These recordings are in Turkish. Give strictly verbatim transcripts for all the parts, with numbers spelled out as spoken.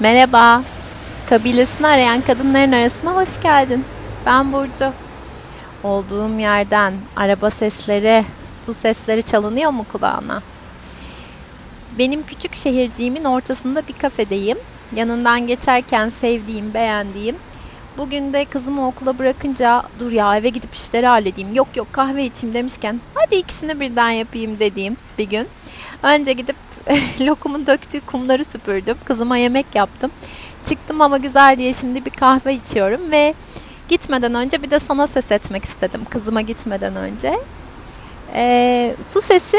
Merhaba, kabilesini arayan kadınların arasına hoş geldin. Ben Burcu. Olduğum yerden araba sesleri, su sesleri çalınıyor mu kulağına? Benim küçük şehirciğimin ortasında bir kafedeyim. Yanından geçerken sevdiğim, beğendiğim. Bugün de kızımı okula bırakınca dur ya eve gidip işleri halledeyim, yok yok kahve içeyim demişken hadi ikisini birden yapayım dediğim bir gün. Önce gidip lokumun döktüğü kumları süpürdüm. Kızıma yemek yaptım. Çıktım hava güzel diye şimdi bir kahve içiyorum ve gitmeden önce bir de sana ses etmek istedim. Kızıma gitmeden önce. E, su sesi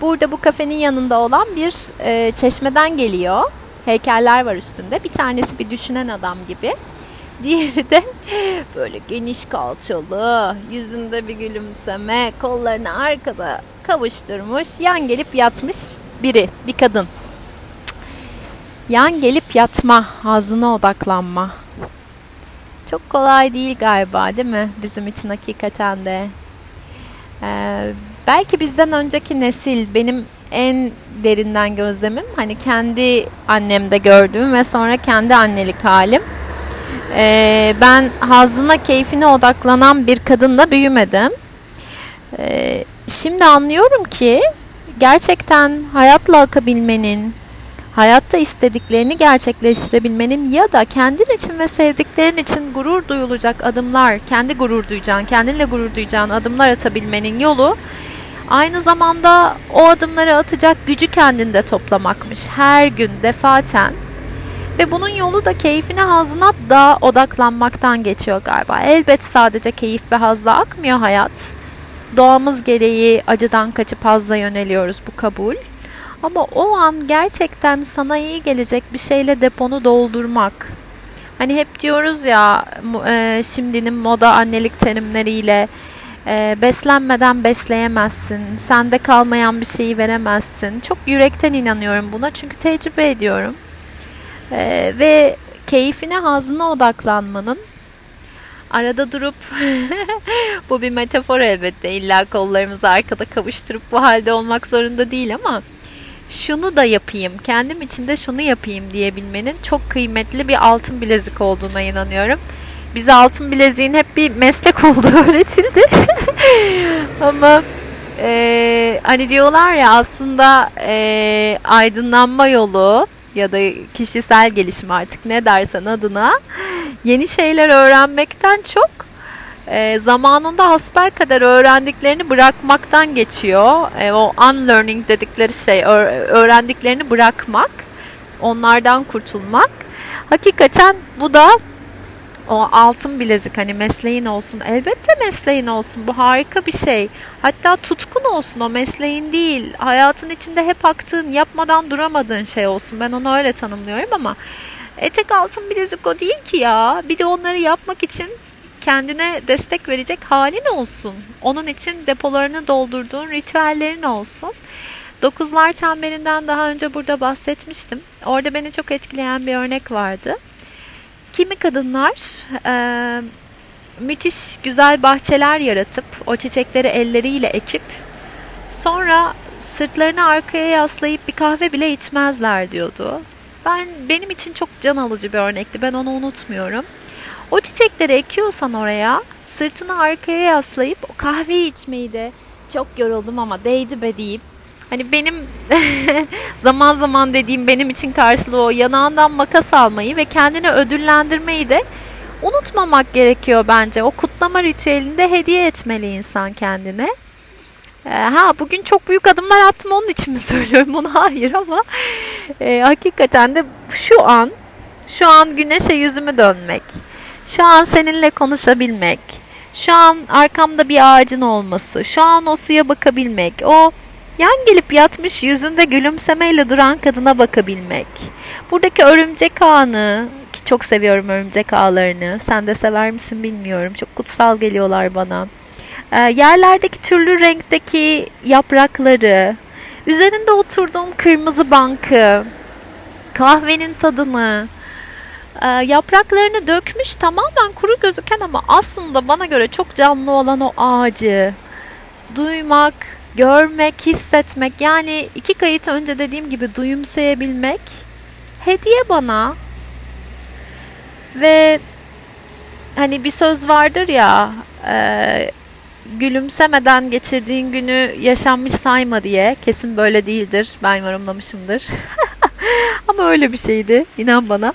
burada bu kafenin yanında olan bir e, çeşmeden geliyor. Heykeller var üstünde. Bir tanesi bir düşünen adam gibi. Diğeri de böyle geniş kalçalı, yüzünde bir gülümseme, kollarını arkada kavuşturmuş, yan gelip yatmış biri, bir kadın. Yan gelip yatma, ağzına odaklanma. Çok kolay değil galiba, değil mi? Bizim için hakikaten de. Ee, belki bizden önceki nesil, benim en derinden gözlemim, hani kendi annemde gördüğüm ve sonra kendi annelik halim. Ee, ben hazına, keyfine odaklanan bir kadınla büyümedim. Ee, şimdi anlıyorum ki gerçekten hayatla akabilmenin, hayatta istediklerini gerçekleştirebilmenin ya da kendin için ve sevdiklerin için gurur duyulacak adımlar, kendi gurur duyacağın, kendinle gurur duyacağın adımlar atabilmenin yolu aynı zamanda o adımları atacak gücü kendinde toplamakmış. Her gün defaten. Ve bunun yolu da keyfine, hazına da odaklanmaktan geçiyor galiba. Elbet sadece keyif ve hazla akmıyor hayat. Doğamız gereği acıdan kaçıp hazla yöneliyoruz, bu kabul. Ama o an gerçekten sana iyi gelecek bir şeyle deponu doldurmak. Hani hep diyoruz ya şimdinin moda annelik terimleriyle beslenmeden besleyemezsin, sende kalmayan bir şeyi veremezsin. Çok yürekten inanıyorum buna çünkü tecrübe ediyorum. Ee, ve keyfine, hazına odaklanmanın, arada durup bu bir metafor elbette, illa kollarımızı arkada kavuşturup bu halde olmak zorunda değil ama şunu da yapayım, kendim için de şunu yapayım diyebilmenin çok kıymetli bir altın bilezik olduğuna inanıyorum. Bize altın bileziğin hep bir meslek olduğu öğretildi ama e, hani diyorlar ya aslında e, aydınlanma yolu ya da kişisel gelişim, artık ne dersen adına, yeni şeyler öğrenmekten çok e, zamanında hasbelkader öğrendiklerini bırakmaktan geçiyor. E, o unlearning dedikleri şey, öğrendiklerini bırakmak, onlardan kurtulmak. Hakikaten bu da o altın bilezik, hani mesleğin olsun, elbette mesleğin olsun, bu harika bir şey. Hatta tutkun olsun, o mesleğin değil, hayatın içinde hep aktığın, yapmadan duramadığın şey olsun. Ben onu öyle tanımlıyorum ama e, tek altın bilezik o değil ki ya. Bir de onları yapmak için kendine destek verecek halin olsun. Onun için depolarını doldurduğun ritüellerin olsun. Dokuzlar çemberinden daha önce burada bahsetmiştim. Orada beni çok etkileyen bir örnek vardı. Kimi kadınlar e, müthiş güzel bahçeler yaratıp o çiçekleri elleriyle ekip sonra sırtlarını arkaya yaslayıp bir kahve bile içmezler diyordu. Ben benim için çok can alıcı bir örnekti. Ben onu unutmuyorum. O çiçekleri ekiyorsan oraya, sırtını arkaya yaslayıp o kahveyi içmeyi de çok yoruldum ama değdi be deyip, hani benim zaman zaman dediğim, benim için karşılığı o yanağından makas almayı ve kendini ödüllendirmeyi de unutmamak gerekiyor bence. O kutlama ritüelinde hediye etmeli insan kendine. E, ha bugün çok büyük adımlar attım, onun için mi söylüyorum bunu? Hayır ama e, hakikaten de şu an, şu an güneşe yüzümü dönmek, şu an seninle konuşabilmek, şu an arkamda bir ağacın olması, şu an o suya bakabilmek, o yan gelip yatmış yüzünde gülümsemeyle duran kadına bakabilmek. Buradaki örümcek ağını, ki çok seviyorum örümcek ağlarını. Sen de sever misin bilmiyorum. Çok kutsal geliyorlar bana. E, yerlerdeki türlü renkteki yaprakları, üzerinde oturduğum kırmızı bankı, kahvenin tadını, e, yapraklarını dökmüş tamamen kuru gözüken ama aslında bana göre çok canlı olan o ağacı duymak, görmek, hissetmek, yani iki kayıt önce dediğim gibi duyumsayabilmek hediye bana. Ve hani bir söz vardır ya, e, gülümsemeden geçirdiğin günü yaşanmış sayma diye. Kesin böyle değildir, ben yorumlamışımdır. Ama öyle bir şeydi, inan bana.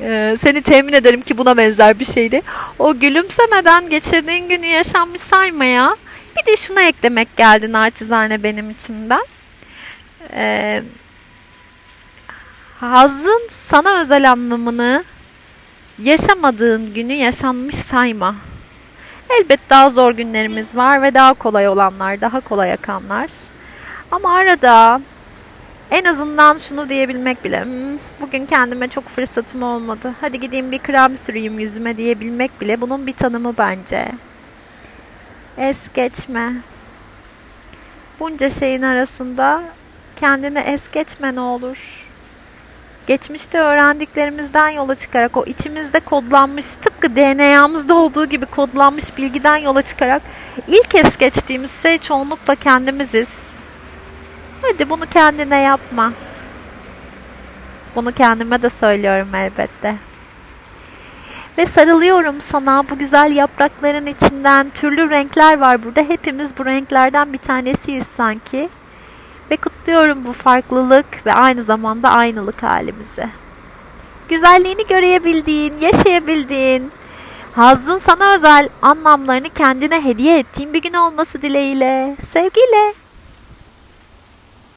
Ee, seni temin ederim ki buna benzer bir şeydi. O gülümsemeden geçirdiğin günü yaşanmış saymaya bir de şuna eklemek geldi naçizane benim içimden. Ee, hazın sana özel anlamını yaşamadığın günü yaşanmış sayma. Elbet daha zor günlerimiz var ve daha kolay olanlar, daha kolay akanlar. Ama arada en azından şunu diyebilmek bile, bugün kendime çok fırsatım olmadı, hadi gideyim bir krem süreyim yüzüme diyebilmek bile bunun bir tanımı bence. Es geçme. Bunca şeyin arasında kendine es geçme ne olur. Geçmişte öğrendiklerimizden yola çıkarak, o içimizde kodlanmış, tıpkı D N A'mızda olduğu gibi kodlanmış bilgiden yola çıkarak ilk es geçtiğimiz şey çoğunlukla kendimiziz. Hadi bunu kendine yapma. Bunu kendime de söylüyorum elbette. Ve sarılıyorum sana, bu güzel yaprakların içinden türlü renkler var burada. Hepimiz bu renklerden bir tanesiyiz sanki. Ve kutluyorum bu farklılık ve aynı zamanda aynılık halimizi. Güzelliğini görebildiğin, yaşayabildiğin, hazzın sana özel anlamlarını kendine hediye ettiğin bir gün olması dileğiyle. Sevgiyle.